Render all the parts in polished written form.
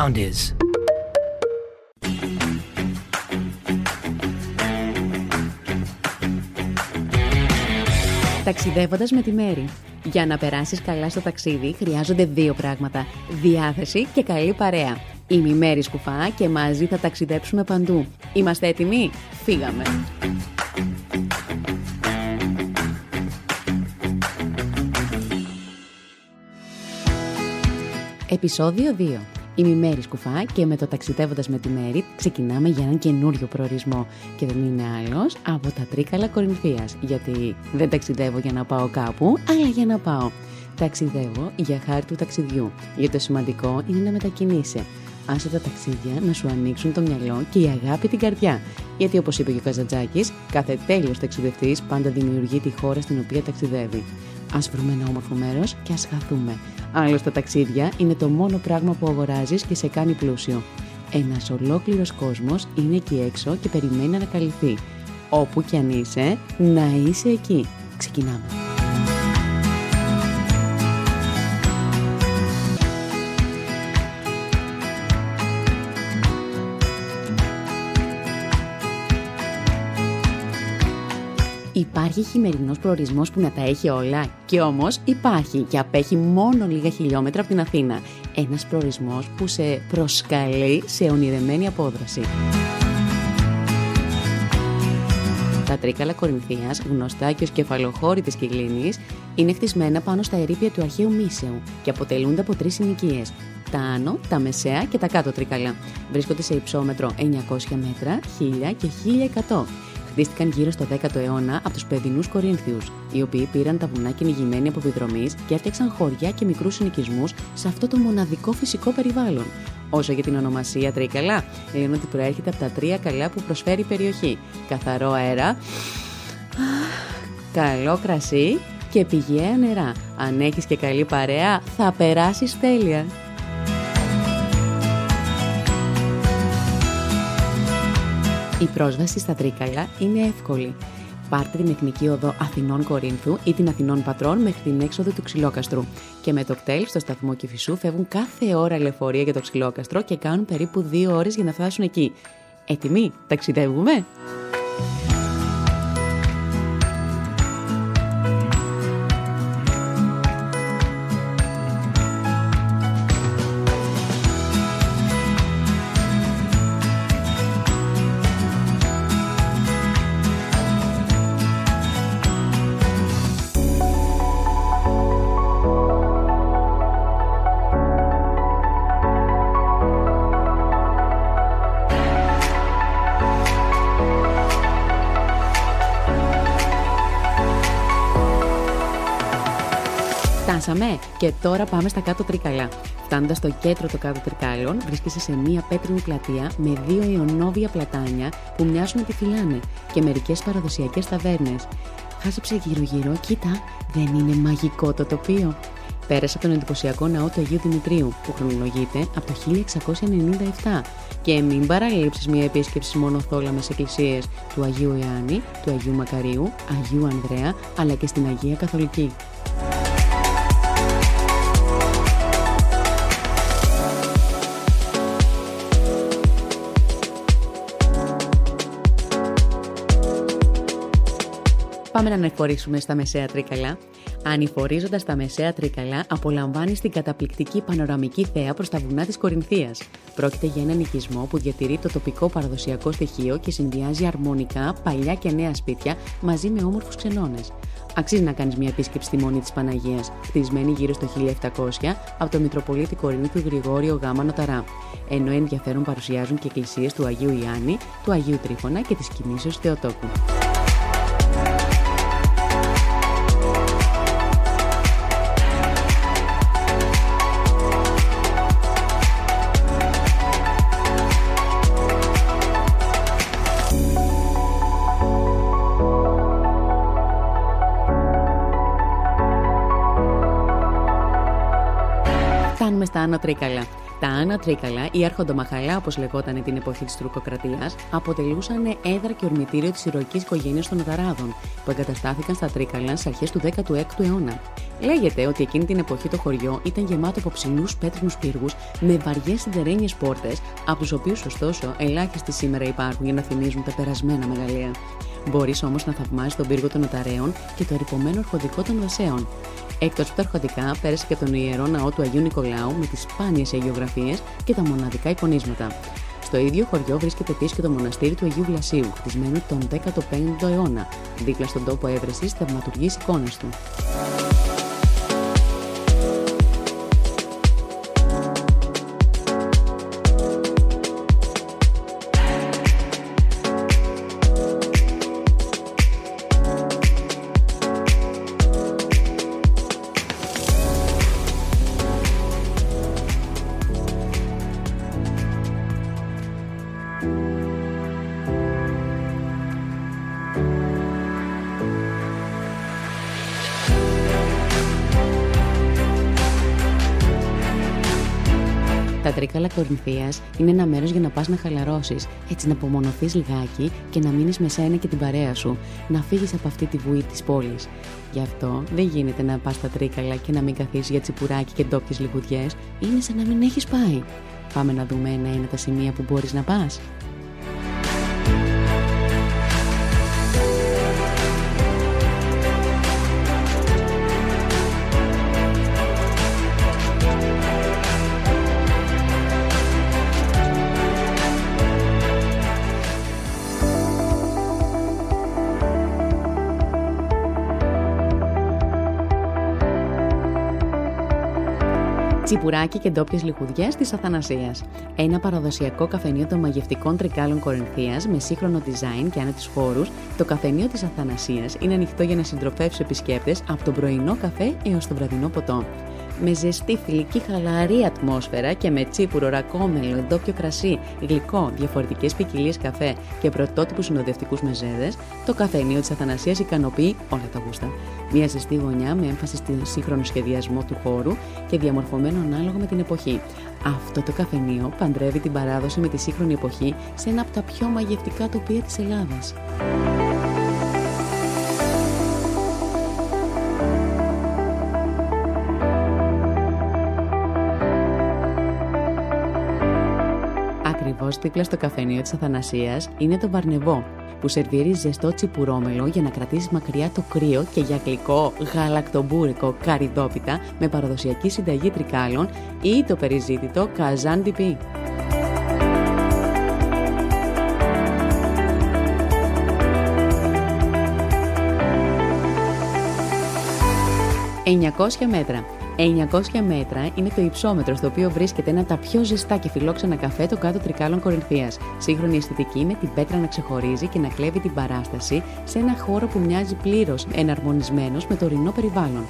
Soundees. Ταξιδεύοντας με τη Μαίρη. Για να περάσεις καλά στο ταξίδι χρειάζονται δύο πράγματα: διάθεση και καλή παρέα. Είμαι η Μαίρη Σκουφά και μαζί θα ταξιδέψουμε παντού. Είμαστε έτοιμοι? Φύγαμε! Επεισόδιο 2. Είμαι η Μαίρη Σκουφά και με το Ταξιδεύοντας με τη Μαίρη ξεκινάμε για έναν καινούριο προορισμό. Και δεν είναι άλλος από τα Τρίκαλα Κορινθίας. Γιατί δεν ταξιδεύω για να πάω κάπου, αλλά για να πάω. Ταξιδεύω για χάρη του ταξιδιού. Γιατί το σημαντικό είναι να μετακινήσει. Άσε τα ταξίδια να σου ανοίξουν το μυαλό και η αγάπη την καρδιά. Γιατί όπως είπε και ο Καζαντζάκης, κάθε τέλειος ταξιδευτής πάντα δημιουργεί τη χώρα στην οποία ταξιδεύει. Ας βρούμε ένα όμορφο μέρος και ας χαθούμε. Άλλωστε, τα ταξίδια είναι το μόνο πράγμα που αγοράζεις και σε κάνει πλούσιο. Ένας ολόκληρος κόσμος είναι εκεί έξω και περιμένει να ανακαλυφθεί. Όπου κι αν είσαι, να είσαι εκεί. Ξεκινάμε. Υπάρχει χειμερινός προορισμός που να τα έχει όλα, και όμως υπάρχει και απέχει μόνο λίγα χιλιόμετρα από την Αθήνα. Ένας προορισμός που σε προσκαλεί σε ονειρεμένη απόδραση. Τα Τρίκαλα Κορινθίας, γνωστά και ως κεφαλοχώρη της Κυλήνης, είναι χτισμένα πάνω στα ερείπια του αρχαίου Μίσεου και αποτελούνται από τρεις συνοικίες: τα άνω, τα μεσαία και τα κάτω Τρίκαλα. Βρίσκονται σε υψόμετρο 900 μέτρα, 1000 και 1100. Χτίστηκαν γύρω στο 10ο αιώνα από τους παιδινούς Κορίνθιους, οι οποίοι πήραν τα βουνά κυνηγημένοι από επιδρομής και έφτιαξαν χωριά και μικρούς συνοικισμούς σε αυτό το μοναδικό φυσικό περιβάλλον. Όσο για την ονομασία Τρίκαλα, λένε ότι προέρχεται από τα τρία καλά που προσφέρει η περιοχή: καθαρό αέρα, καλό κρασί και πηγαία νερά. Αν έχεις και καλή παρέα, θα περάσεις τέλεια. Η πρόσβαση στα Τρίκαλα είναι εύκολη. Πάρτε την εθνική οδό Αθηνών Κορίνθου ή την Αθηνών Πατρών μέχρι την έξοδο του Ξυλόκαστρου. Και με το κτέλ στο σταθμό Κηφισού φεύγουν κάθε ώρα λεωφορεία για το Ξυλόκαστρο και κάνουν περίπου 2 ώρες για να φτάσουν εκεί. Έτοιμοι, ταξιδεύουμε! Και τώρα πάμε στα κάτω Τρίκαλα. Φτάνοντας στο κέντρο των κάτω Τρικάλων, βρίσκεσαι σε μία πέτρινη πλατεία με 2 αιωνόβια πλατάνια που μοιάζουν ότι φυλάνε και μερικές παραδοσιακές ταβέρνες. Χάσεψε γύρω-γύρω, κοίτα, δεν είναι μαγικό το τοπίο? Πέρασε από τον εντυπωσιακό ναό του Αγίου Δημητρίου, που χρονολογείται από το 1697. Και μην παραλείψεις μία επίσκεψη μονοθόλαμες εκκλησίες του Αγίου Ιωάννη, του Αγίου Μακαρίου, Αγίου Ανδρέα, αλλά και στην Αγία Καθολική. Πάμε να αναφορίσουμε στα μεσαία Τρίκαλα. Ανηφορίζοντας τα μεσαία Τρίκαλα, απολαμβάνεις την καταπληκτική πανοραμική θέα προς τα βουνά της Κορινθίας. Πρόκειται για έναν οικισμό που διατηρεί το τοπικό παραδοσιακό στοιχείο και συνδυάζει αρμονικά παλιά και νέα σπίτια μαζί με όμορφους ξενώνες. Αξίζει να κάνεις μια επίσκεψη στη Μονή της Παναγίας, χτισμένη γύρω στο 1700 από τον Μητροπολίτη Κορίνθου Γρηγόριο Γ. Νοταρά. Ενώ ενδιαφέρον παρουσιάζουν και εκκλησίες του Αγίου Ιάννη, του Αγίου Τρίφωνα και της Κινήσεως Θεοτόκου. Στα άνω Τρίκαλα. Τα Άνα Τρίκαλα ή Αρχοντομαχαλά, όπως λεγότανε την εποχή της Τουρκοκρατίας, αποτελούσαν έδρα και ορμητήριο της ηρωικής οικογένειας των Οταράδων, που εγκαταστάθηκαν στα Τρίκαλα στις αρχές του 16ου αιώνα. Λέγεται ότι εκείνη την εποχή το χωριό ήταν γεμάτο από ψηλούς πέτρινους πύργους με βαριές σιδερένιες πόρτες, από τους οποίους ωστόσο ελάχιστοι σήμερα υπάρχουν για να θυμίζουν τα περασμένα μεγαλεία. Μπορείς όμως να θαυμάζεις τον πύργο των Οταραίων και το ερειπωμένο αρχοντικό των Βασέων. Εκτός από τα αρχοντικά, πέρασε και από τον ιερό ναό του Αγίου Νικολάου με τις σπάνιες αιγιογραφίες και τα μοναδικά εικονίσματα. Στο ίδιο χωριό βρίσκεται επίσης και το μοναστήρι του Αγίου Βλασίου, χτισμένο τον 15ο αιώνα, δίπλα στον τόπο έβρεσης θαυματουργής εικόνας του. Τα Τρίκαλα Κορινθίας είναι ένα μέρος για να πας να χαλαρώσεις, έτσι να απομονωθείς λιγάκι και να μείνεις με σένα και την παρέα σου, να φύγεις από αυτή τη βουή της πόλης. Γι' αυτό δεν γίνεται να πας στα Τρίκαλα και να μην καθίσεις για τσιπουράκι και ντόπιες λιγουδιές, είναι σαν να μην έχεις πάει. Πάμε να δούμε ένα-ένα τα σημεία που μπορείς να πας. Τσιπουράκι και ντόπιες λιχουδιές της Αθανασίας. Ένα παραδοσιακό καφενείο των μαγευτικών Τρικάλων Κορινθίας με σύγχρονο design και άνετους χώρους, το καφενείο της Αθανασίας είναι ανοιχτό για να συντροφεύσει επισκέπτες από τον πρωινό καφέ έως τον βραδινό ποτό. Με ζεστή, φιλική, χαλαρή ατμόσφαιρα και με τσίπουρο, ρακόμελο, ντόπιο κρασί, γλυκό, διαφορετικές ποικιλίες καφέ και πρωτότυπους συνοδευτικούς μεζέδες, το καφενείο της Αθανασίας ικανοποιεί όλα τα γούστα. Μια ζεστή γωνιά με έμφαση στον σύγχρονο σχεδιασμό του χώρου και διαμορφωμένο ανάλογα με την εποχή. Αυτό το καφενείο παντρεύει την παράδοση με τη σύγχρονη εποχή σε ένα από τα πιο μαγευτικά τοπία της Ελλάδας. Δίπλα στο καφενείο της Αθανασίας είναι το Barnevo, που σερβίρει ζεστό τσιπουρόμελο για να κρατήσει μακριά το κρύο και για γλυκό γαλακτομπούρικο καρυδόπιτα με παραδοσιακή συνταγή τρικάλων ή το περιζήτητο καζάντι. «900 μέτρα είναι το υψόμετρο στο οποίο βρίσκεται ένα από τα πιο ζεστά και φιλόξενα καφέ των κάτω Τρικάλων Κορινθίας. Σύγχρονη αισθητική με την πέτρα να ξεχωρίζει και να κλέβει την παράσταση σε ένα χώρο που μοιάζει πλήρως εναρμονισμένος με το ορεινό περιβάλλον.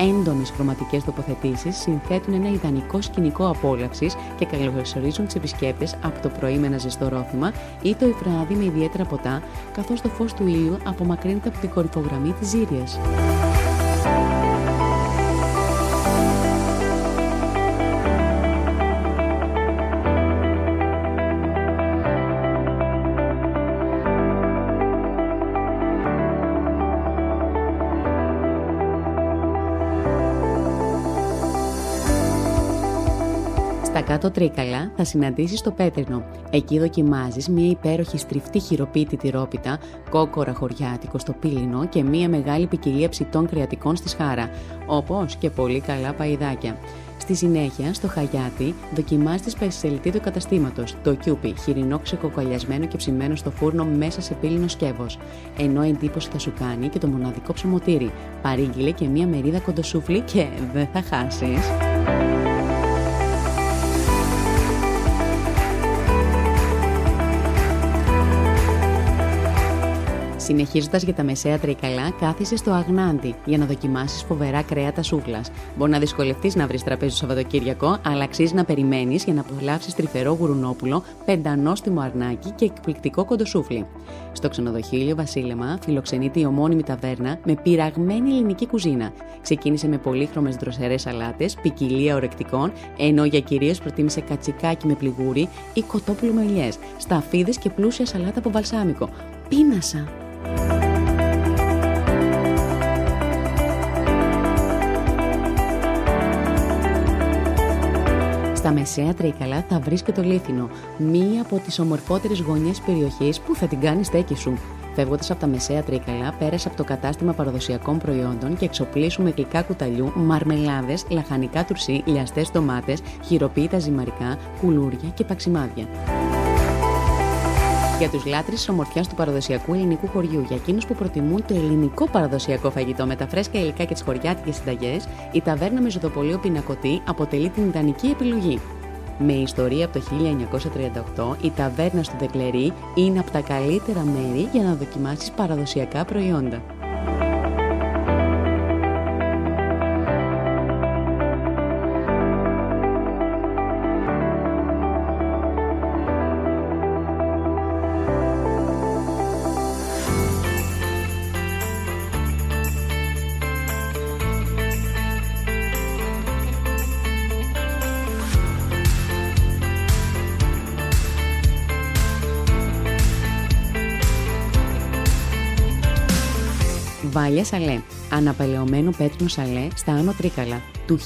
Έντονες χρωματικές τοποθετήσεις συνθέτουν ένα ιδανικό σκηνικό απόλαυσης και καλωσορίζουν τους επισκέπτες από το πρωί με ένα ζεστό ρόφημα ή το βράδυ με ιδιαίτερα ποτά, καθώς το φως του ήλιου απομακρύνεται από την κορυφογραμμή της Ζήριας. Στα κάτω Τρίκαλα θα συναντήσεις το Πέτρινο. Εκεί δοκιμάζεις μια υπέροχη στριφτή χειροποίητη τυρόπιτα, κόκορα χωριάτικο στο πύλινο και μια μεγάλη ποικιλία ψητών κρεατικών στη Σχάρα, όπως και πολύ καλά παϊδάκια. Στη συνέχεια, στο Χαγιάτι, δοκιμάζεις τη σπεσιαλιτή του καταστήματος, το κιούπι, χοιρινό ξεκοκαλιασμένο και ψημένο στο φούρνο μέσα σε πύλινο σκεύος. Ενώ εντύπωση θα σου κάνει και το μοναδικό ψωμοτήρι. Παρήγγειλε και μια μερίδα κοντοσούφλι και δεν θα χάσεις. Συνεχίζοντας για τα μεσαία Τρίκαλα, κάθισε στο Αγνάντι για να δοκιμάσεις φοβερά κρέατα σούβλας. Μπορεί να δυσκολευτείς να βρεις τραπέζι το Σαββατοκύριακο, αλλά αξίζει να περιμένεις για να απολαύσεις τρυφερό γουρουνόπουλο, πεντανόστιμο αρνάκι και εκπληκτικό κοντοσούφλι. Στο ξενοδοχείο Βασίλεμα φιλοξενείται η ομώνυμη ταβέρνα με πειραγμένη ελληνική κουζίνα. Ξεκίνησε με πολύχρωμες δροσερές σαλάτες, ποικιλία ορεκτικών, ενώ για κυρίες προτίμησε κατσικάκι με πλιγούρι ή κοτόπουλο με ελιές, σταφίδες και πλούσια σαλάτα από βαλσάμικο. Πίνασα! Στα μεσαία Τρίκαλα θα βρεις και το Λίθινο, μία από τις ομορφότερες γωνιές περιοχής που θα την κάνει στέκη σου. Φεύγοντας από τα μεσαία Τρίκαλα, πέρασε από το κατάστημα παραδοσιακών προϊόντων και εξοπλίσου με γλυκά κουταλιού, μαρμελάδες, λαχανικά τουρσί, λιαστές ντομάτες, χειροποίητα ζυμαρικά, κουλούρια και παξιμάδια. Για τους λάτρεις της ομορφιάς του παραδοσιακού ελληνικού χωριού, για εκείνους που προτιμούν το ελληνικό παραδοσιακό φαγητό με τα φρέσκα υλικά και τις χωριάτικες συνταγές, η ταβέρνα με ζωοπολείο πινακωτή αποτελεί την ιδανική επιλογή. Με ιστορία από το 1938, η ταβέρνα στο Τεκλερί είναι από τα καλύτερα μέρη για να δοκιμάσεις παραδοσιακά προϊόντα. Βάλια Σαλέ, αναπελαιωμένο πέτρινο σαλέ στα Άνω Τρίκαλα, του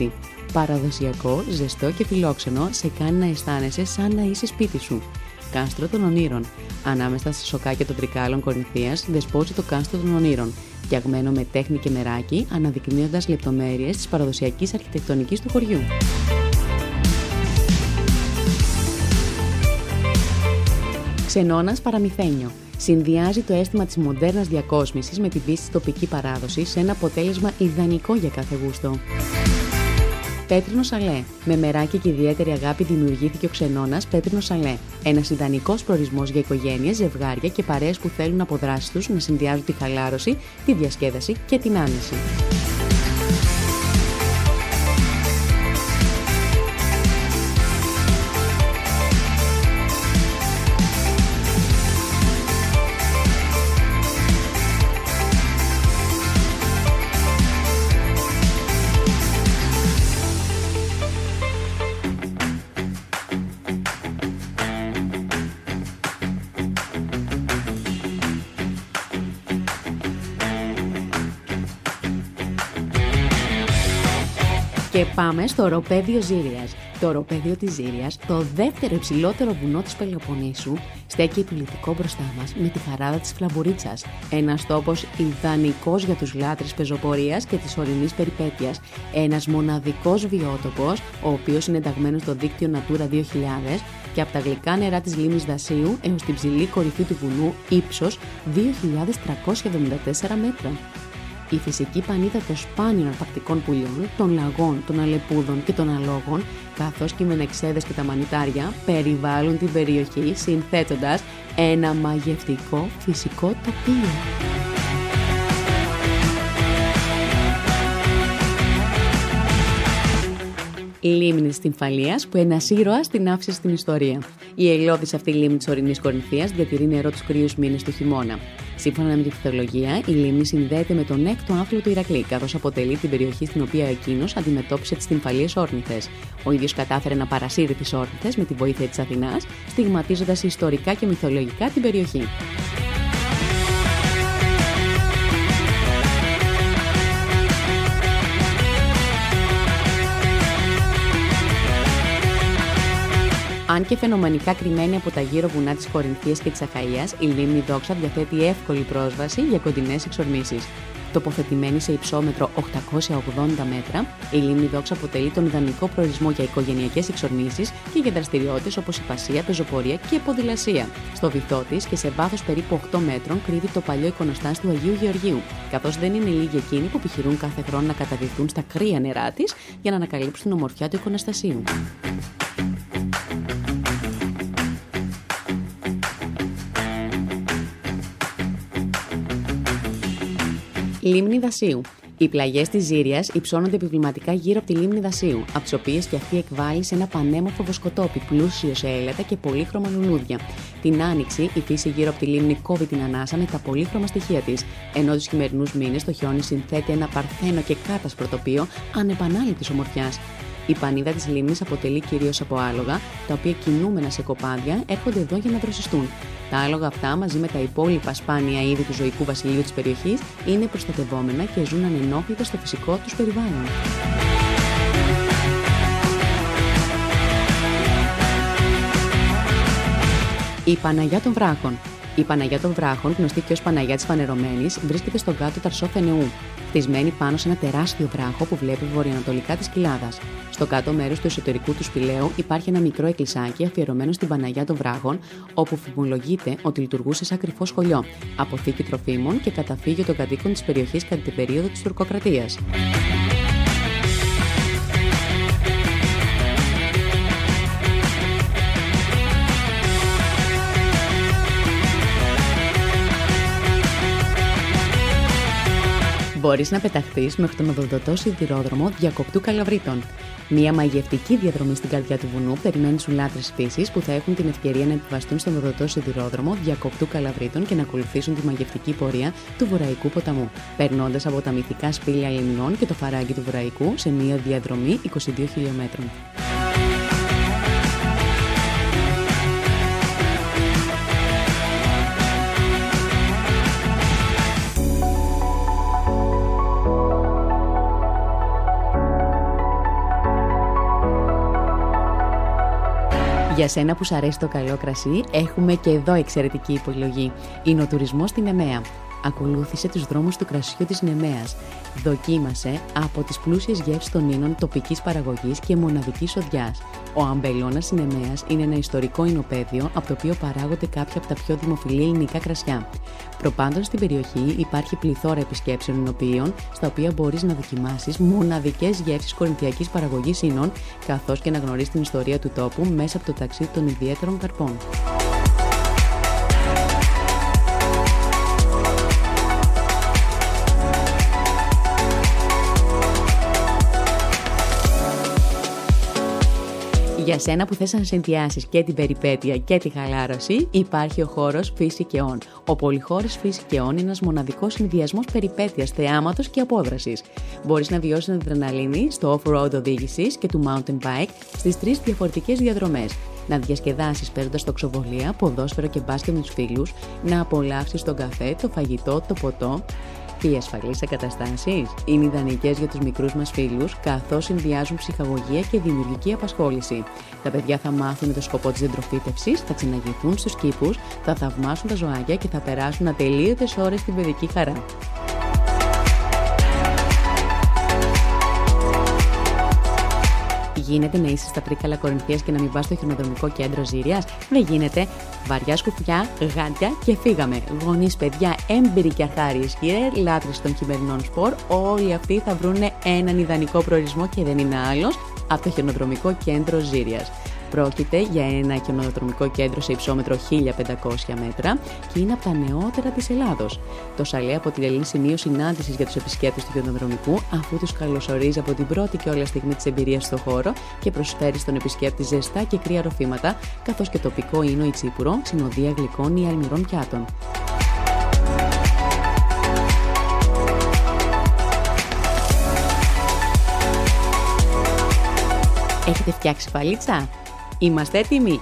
1896. Παραδοσιακό, ζεστό και φιλόξενο, σε κάνει να αισθάνεσαι σαν να είσαι σπίτι σου. Κάστρο των Ονείρων. Ανάμεσα στα σοκάκια των Τρικάλων Κορινθίας, δεσπόζει το Κάστρο των Ονείρων, φτιαγμένο με τέχνη και μεράκι, αναδεικνύοντας λεπτομέρειες της παραδοσιακής αρχιτεκτονικής του χωριού. Ξενώνας Παραμυθένιο. Συνδυάζει το αίσθημα της μοντέρνας διακόσμησης με τη δύση τοπική παράδοση σε ένα αποτέλεσμα ιδανικό για κάθε γούστο. Πέτρινο Σαλέ. Με μεράκι και ιδιαίτερη αγάπη δημιουργήθηκε ο ξενώνας Πέτρινο Σαλέ. Ένας ιδανικός προορισμός για οικογένειες, ζευγάρια και παρέες που θέλουν από δράσεις τους να συνδυάζουν τη χαλάρωση, τη διασκέδαση και την άνεση. Και πάμε στο Οροπέδιο Ζήριας. Το Οροπέδιο της Ζήριας, το δεύτερο υψηλότερο βουνό της Πελοποννήσου, στέκει επιλυτικό μπροστά μας με τη χαράδα της Φλαμπουρίτσας. Ένας τόπος ιδανικός για τους λάτρεις πεζοπορίας και της ορεινής περιπέτειας. Ένας μοναδικός βιότοπος, ο οποίος είναι ενταγμένος στο δίκτυο Natura 2000 και από τα γλυκά νερά της λίμνης Δασίου έως την ψηλή κορυφή του βουνού, ύψος 2.374 μέτρα. Η φυσική πανίδα των σπάνιων αρπακτικών πουλιών, των λαγών, των αλεπούδων και των αλόγων, καθώς και οι μενεξέδες και τα μανιτάρια, περιβάλλουν την περιοχή, συνθέτοντας ένα μαγευτικό φυσικό τοπίο. Λίμνη της Τυμφαλίας, που ένας ήρωας την άφησε στην ιστορία. Η ελώδης αυτή λίμνη της ορεινής Κορινθίας διατηρεί νερό τους κρύους μήνες του χειμώνα. Σύμφωνα με τη φθολογία, η λίμνη συνδέεται με τον 6ο άθλο του Ηρακλή, καθώς αποτελεί την περιοχή στην οποία εκείνος αντιμετώπισε τις Τυμφαλίες όρνηθες. Ο ίδιος κατάφερε να παρασύρει τις όρνηθες με τη βοήθεια της Αθηνάς, στιγματίζοντας ιστορικά και μυθολογικά την περιοχή. Αν και φαινομενικά κρυμμένη από τα γύρω βουνά της Κορινθίας και της Αχαΐας, η λίμνη Δόξα διαθέτει εύκολη πρόσβαση για κοντινές εξορμήσεις. Τοποθετημένη σε υψόμετρο 880 μέτρα, η λίμνη Δόξα αποτελεί τον ιδανικό προορισμό για οικογενειακές εξορμήσεις και για δραστηριότητες όπως υπασία, πεζοπορία και ποδηλασία. Στο βυθό της και σε βάθος περίπου 8 μέτρων κρύβει το παλιό εικονοστάσι του Αγίου Γεωργίου, καθώς δεν είναι λίγοι εκείνοι που επιχειρούν κάθε χρόνο να καταδυθούν στα κρύα νερά της για να ανακαλύψουν την ομορφιά του εικονοστασίου. Λίμνη Δασίου. Οι πλαγιές της Ζήριας υψώνονται επιβληματικά γύρω από τη λίμνη Δασίου, από τις οποίες και αυτή εκβάλλει σε ένα πανέμορφο βοσκοτόπι πλούσιο σε έλατα και πολύχρωμα λουλούδια. Την άνοιξη, η φύση γύρω από τη λίμνη κόβει την ανάσα με τα πολύχρωμα στοιχεία της, ενώ τους χειμερινούς μήνες το χιόνι συνθέτει ένα παρθένο και κάτασπρο τοπίο ανεπανάληπτης ομορφιάς. Η πανίδα της λίμνης αποτελεί κυρίως από άλογα, τα οποία κινούμενα σε κοπάδια έρχονται εδώ για να δροσιστούν. Τα άλογα αυτά, μαζί με τα υπόλοιπα σπάνια είδη του ζωικού βασιλείου της περιοχής, είναι προστατευόμενα και ζουν ανενόχλητα στο φυσικό τους περιβάλλον. Η Παναγιά των Βράχων. Η Παναγιά των Βράχων, γνωστή και ως Παναγιά της Πανερωμένης, βρίσκεται στον κάτω Ταρσό Φενεού, χτισμένη πάνω σε ένα τεράστιο βράχο που βλέπει βορειοανατολικά της κοιλάδας. Στο κάτω μέρος του εσωτερικού του σπηλαίου υπάρχει ένα μικρό εκκλησάκι αφιερωμένο στην Παναγιά των Βράχων, όπου φημολογείται ότι λειτουργούσε σαν κρυφό σχολείο, αποθήκη τροφίμων και καταφύγιο των κατοίκων της περιοχής κατά την περίοδο της τουρκοκρατίας. Μπορείς να πεταχθείς μέχρι τον οδοντοτό σιδηρόδρομο Διακοπτού Καλαβρίτων. Μια μαγευτική διαδρομή στην καρδιά του βουνού περιμένει στους λάτρες φύσης που θα έχουν την ευκαιρία να επιβαστούν στον οδοντοτό σιδηρόδρομο Διακοπτού Καλαβρίτων και να ακολουθήσουν τη μαγευτική πορεία του Βοραϊκού ποταμού, περνώντας από τα μυθικά σπήλια λιμνών και το φαράγγι του Βοραϊκού σε μια διαδρομή 22 χιλιόμετρων. Για σένα που σ' αρέσει το καλό κρασί, έχουμε και εδώ εξαιρετική επιλογή. Είναι ο τουρισμός στη Νεμέα. Ακολούθησε τους δρόμους του κρασιού της Νεμέας. Δοκίμασε από τις πλούσιες γεύσεις των ίνων τοπικής παραγωγής και μοναδικής οδιάς. Ο αμπελώνας της Νεμέας είναι ένα ιστορικό ινοπέδιο από το οποίο παράγονται κάποια από τα πιο δημοφιλή ελληνικά κρασιά. Προπάντων στην περιοχή υπάρχει πληθώρα επισκέψεων ινοποιείων, στα οποία μπορείς να δοκιμάσεις μοναδικές γεύσεις κορινθιακής παραγωγής ίνων, καθώς και να γνωρίσεις την ιστορία του τόπου μέσα από το ταξίδι των ιδιαίτερων καρπών. Για σένα που θες να συνδυάσεις και την περιπέτεια και τη χαλάρωση, υπάρχει ο χώρος Φυσικεών. Ο Πολυχώρος Φυσικεών είναι ένας μοναδικός συνδυασμός περιπέτειας, θεάματος και απόδρασης. Μπορείς να βιώσεις την αδρεναλίνη στο off-road οδήγησης και του mountain bike στις τρεις διαφορετικές διαδρομές. Να διασκεδάσεις παίρνοντας τοξοβολία, ποδόσφαιρο και μπάσκετ με τους φίλους, να απολαύσεις τον καφέ, το φαγητό, το ποτό. Και οι ασφαλείς εγκαταστάσεις είναι ιδανικές για τους μικρούς μας φίλους, καθώς συνδυάζουν ψυχαγωγία και δημιουργική απασχόληση. Τα παιδιά θα μάθουν το σκοπό της δεντροφύτευσης, θα ξεναγηθούν στους κήπους, θα θαυμάσουν τα ζωάκια και θα περάσουν ατελείωτες ώρες στην παιδική χαρά. Γίνεται να είσαι στα Τρίκαλα Κορινθίας και να μην πας στο χιονοδρομικό κέντρο Ζήριας? Δεν γίνεται. Βαριά σκουφιά, γάντια και φύγαμε. Γονείς, παιδιά, έμπειροι και αχάριοι σκύρε, λάτρες των χειμερινών σπορ, όλοι αυτοί θα βρουν έναν ιδανικό προορισμό και δεν είναι άλλος από το χιονοδρομικό κέντρο Ζήριας. Πρόκειται για ένα χιονοδρομικό κέντρο σε υψόμετρο 1500 μέτρα και είναι από τα νεότερα της Ελλάδος. Το Σαλέ αποτελεί σημείο συνάντησης για τους επισκέπτες του χιονοδρομικού, αφού τους καλωσορίζει από την πρώτη και όλα στιγμή της εμπειρίας στο χώρο και προσφέρει στον επισκέπτη ζεστά και κρύα ροφήματα, καθώς και τοπικό ίνο ή τσίπουρο, συνοδεία γλυκών ή αλμυρών πιάτων. Έχετε φτιάξει φαλίτσα? Είμαστε έτοιμοι.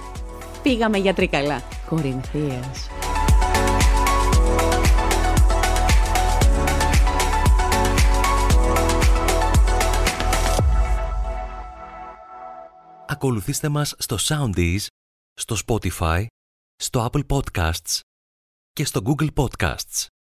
Πήγαμε για Τρίκαλα Κορινθίας. Ακολουθήστε μας στο Soundees, στο Spotify, στο Apple Podcasts και στο Google Podcasts.